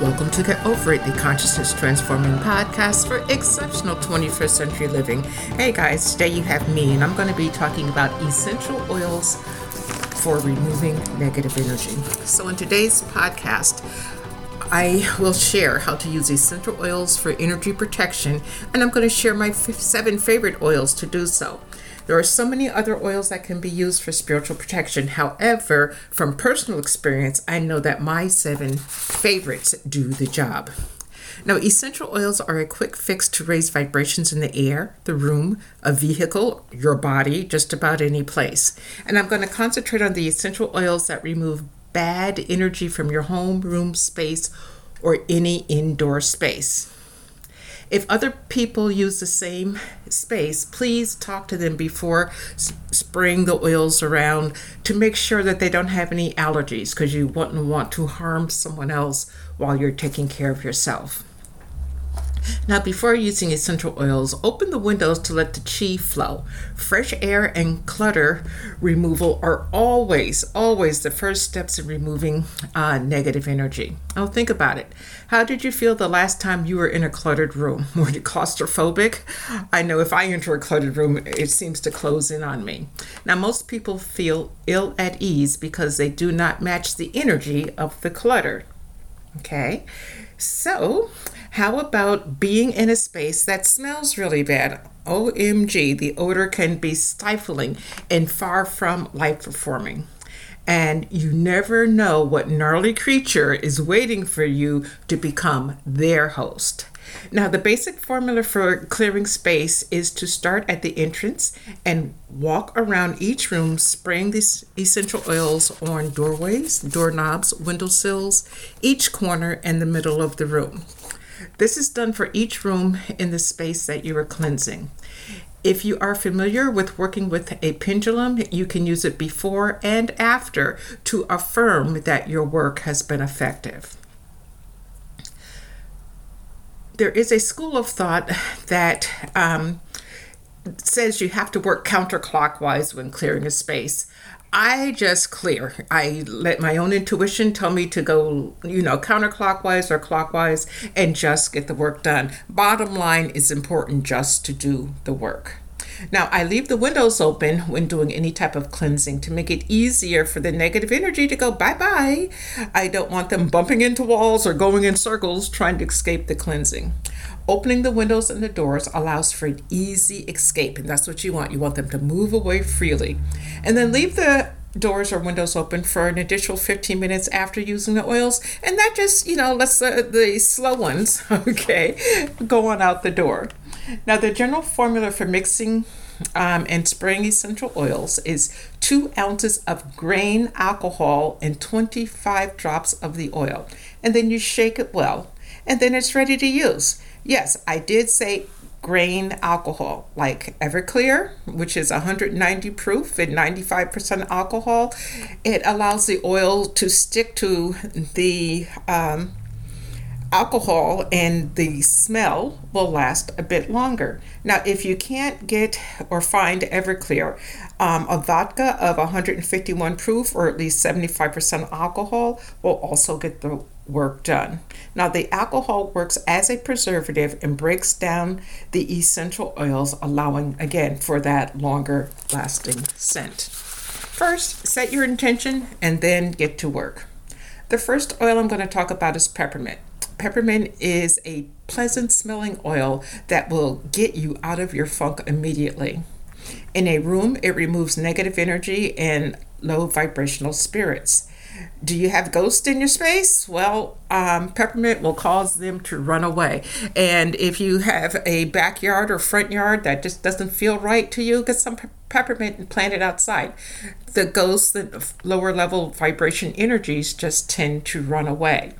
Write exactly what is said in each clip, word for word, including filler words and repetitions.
Welcome to Get Over It, the consciousness transforming podcast for exceptional twenty-first century living. Hey guys, today you have me, and I'm going to be talking about essential oils for removing negative energy. So in today's podcast, I will share how to use essential oils for energy protection, and I'm going to share my f- seven favorite oils to do so. There are so many other oils that can be used for spiritual protection. However, from personal experience, I know that my seven favorites do the job. Now, essential oils are a quick fix to raise vibrations in the air, the room, a vehicle, your body, just about any place. And I'm going to concentrate on the essential oils that remove bad energy from your home, room, space, or any indoor space. If other people use the same space, please talk to them before spraying the oils around to make sure that they don't have any allergies, because you wouldn't want to harm someone else while you're taking care of yourself. Now, before using essential oils, open the windows to let the chi flow. Fresh air and clutter removal are always, always the first steps in removing uh, negative energy. Oh, think about it. How did you feel the last time you were in a cluttered room? Were you claustrophobic? I know if I enter a cluttered room, it seems to close in on me. Now, most people feel ill at ease because they do not match the energy of the clutter. Okay, so how about being in a space that smells really bad? O M G, the odor can be stifling and far from life-affirming. And you never know what gnarly creature is waiting for you to become their host. Now, the basic formula for clearing space is to start at the entrance and walk around each room, spraying these essential oils on doorways, doorknobs, windowsills, each corner, and the middle of the room. This is done for each room in the space that you are cleansing. If you are familiar with working with a pendulum, you can use it before and after to affirm that your work has been effective. There is a school of thought that um, says you have to work counterclockwise when clearing a space. I just clear. I let my own intuition tell me to go, you know, counterclockwise or clockwise and just get the work done. Bottom line, it's important just to do the work. Now, I leave the windows open when doing any type of cleansing to make it easier for the negative energy to go bye-bye. I don't want them bumping into walls or going in circles trying to escape the cleansing. Opening the windows and the doors allows for an easy escape, and that's what you want. You want them to move away freely. And then leave the doors or windows open for an additional fifteen minutes after using the oils, and that just, you know, lets the, the slow ones, okay, go on out the door. Now, the general formula for mixing um, and spraying essential oils is two ounces of grain alcohol and twenty-five drops of the oil, and then you shake it well, and then it's ready to use. Yes, I did say grain alcohol, like Everclear, which is one hundred ninety proof and ninety-five percent alcohol. It allows the oil to stick to the um, alcohol, and the smell will last a bit longer. Now, if you can't get or find Everclear, um, a vodka of one hundred fifty-one proof or at least seventy-five percent alcohol will also get the work done. Now, the alcohol works as a preservative and breaks down the essential oils, allowing, again, for that longer lasting scent. First, set your intention and then get to work. The first oil I'm going to talk about is peppermint. Peppermint is a pleasant smelling oil that will get you out of your funk immediately. In a room, it removes negative energy and low vibrational spirits. Do you have ghosts in your space? Well, um, peppermint will cause them to run away. And if you have a backyard or front yard that just doesn't feel right to you, get some pe- peppermint and plant it outside. The ghosts, the lower level vibration energies, just tend to run away.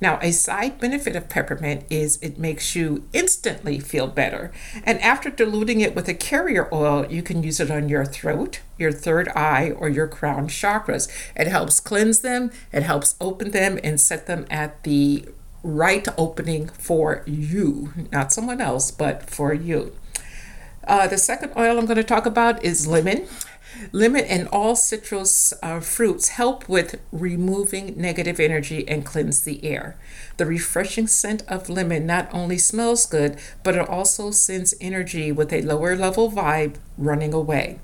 Now, a side benefit of peppermint is it makes you instantly feel better. And after diluting it with a carrier oil, you can use it on your throat, your third eye, or your crown chakras. It helps cleanse them, it helps open them, and set them at the right opening for you. Not someone else, but for you. Uh, the second oil I'm going to talk about is lemon. Lemon and all citrus uh, fruits help with removing negative energy and cleanse the air. The refreshing scent of lemon not only smells good, but it also sends energy with a lower level vibe running away.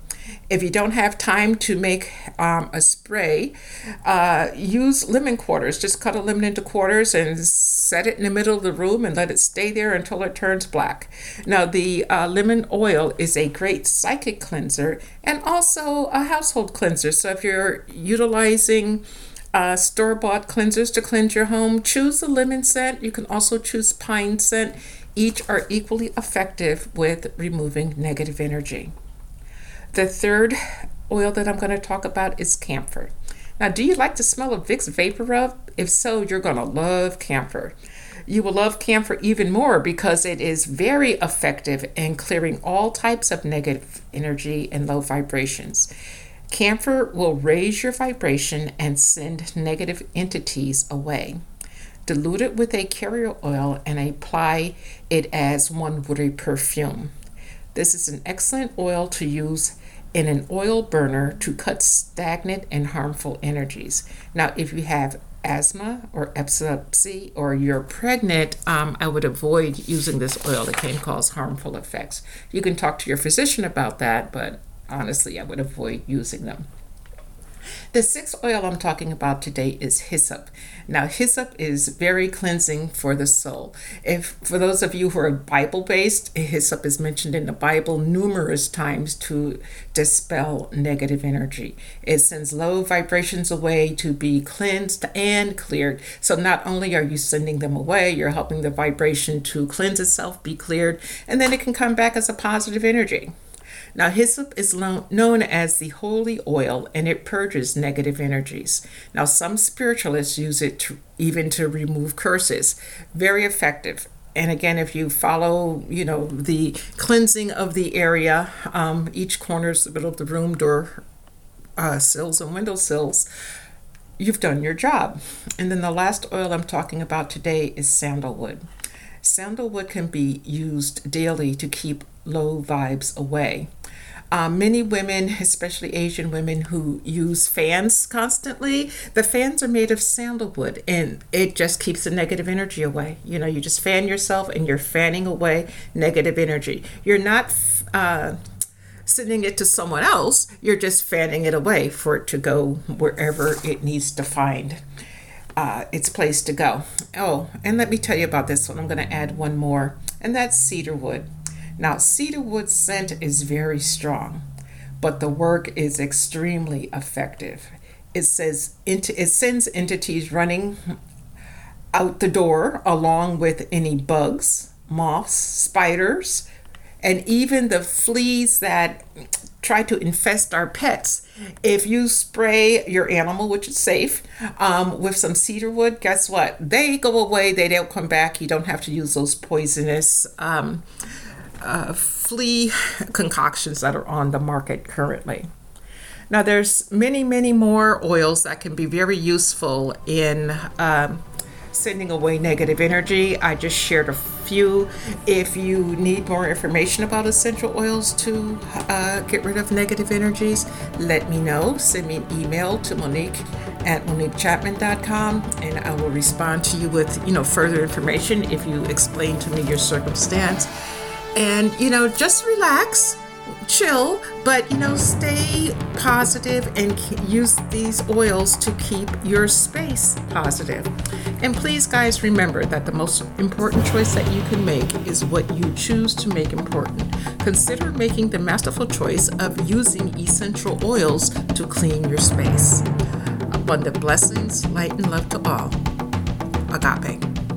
If you don't have time to make um, a spray, uh, use lemon quarters. Just cut a lemon into quarters and set it in the middle of the room and let it stay there until it turns black. Now, the uh, lemon oil is a great psychic cleanser and also a household cleanser. So if you're utilizing Uh, store-bought cleansers to cleanse your home, choose the lemon scent. You can also choose pine scent. Each are equally effective with removing negative energy. The third oil that I'm going to talk about is camphor. Now, do you like the smell of Vicks Vapor Rub? If so, you're going to love camphor. You will love camphor even more because it is very effective in clearing all types of negative energy and low vibrations. Camphor will raise your vibration and send negative entities away. Dilute it with a carrier oil and apply it as one would a perfume. This is an excellent oil to use in an oil burner to cut stagnant and harmful energies. Now, if you have asthma or epilepsy or you're pregnant, um, I would avoid using this oil. It can cause harmful effects. You can talk to your physician about that, but honestly, I would avoid using them. The sixth oil I'm talking about today is hyssop. Now, hyssop is very cleansing for the soul. If for those of you who are Bible-based, hyssop is mentioned in the Bible numerous times to dispel negative energy. It sends low vibrations away to be cleansed and cleared. So not only are you sending them away, you're helping the vibration to cleanse itself, be cleared, and then it can come back as a positive energy. Now, hyssop is lo- known as the holy oil, and it purges negative energies. Now, some spiritualists use it to, even to remove curses. Very effective. And again, if you follow, you know, the cleansing of the area, um, each corner is the middle of the room, door uh, sills and window sills, you've done your job. And then the last oil I'm talking about today is sandalwood. Sandalwood can be used daily to keep low vibes away. Uh, many women, especially Asian women who use fans constantly, the fans are made of sandalwood and it just keeps the negative energy away. You know, you just fan yourself and you're fanning away negative energy. You're not uh, sending it to someone else. You're just fanning it away for it to go wherever it needs to find uh, its place to go. Oh, and let me tell you about this one. I'm going to add one more, and that's cedarwood. Now, cedarwood scent is very strong, but the work is extremely effective. It says ent- it sends entities running out the door along with any bugs, moths, spiders, and even the fleas that try to infest our pets. If you spray your animal, which is safe, um, with some cedarwood, guess what? They go away. They don't come back. You don't have to use those poisonous um Uh, flea concoctions that are on the market currently. Now, there's many, many more oils that can be very useful in um, sending away negative energy. I just shared a few. If you need more information about essential oils to uh, get rid of negative energies, let me know. Send me an email to Monique at monique chapman dot com, and I will respond to you with, you know, further information if you explain to me your circumstance. And, you know, just relax, chill, but, you know, stay positive and use these oils to keep your space positive. And please, guys, remember that the most important choice that you can make is what you choose to make important. Consider making the masterful choice of using essential oils to clean your space. Abundant blessings, light and love to all. Agape.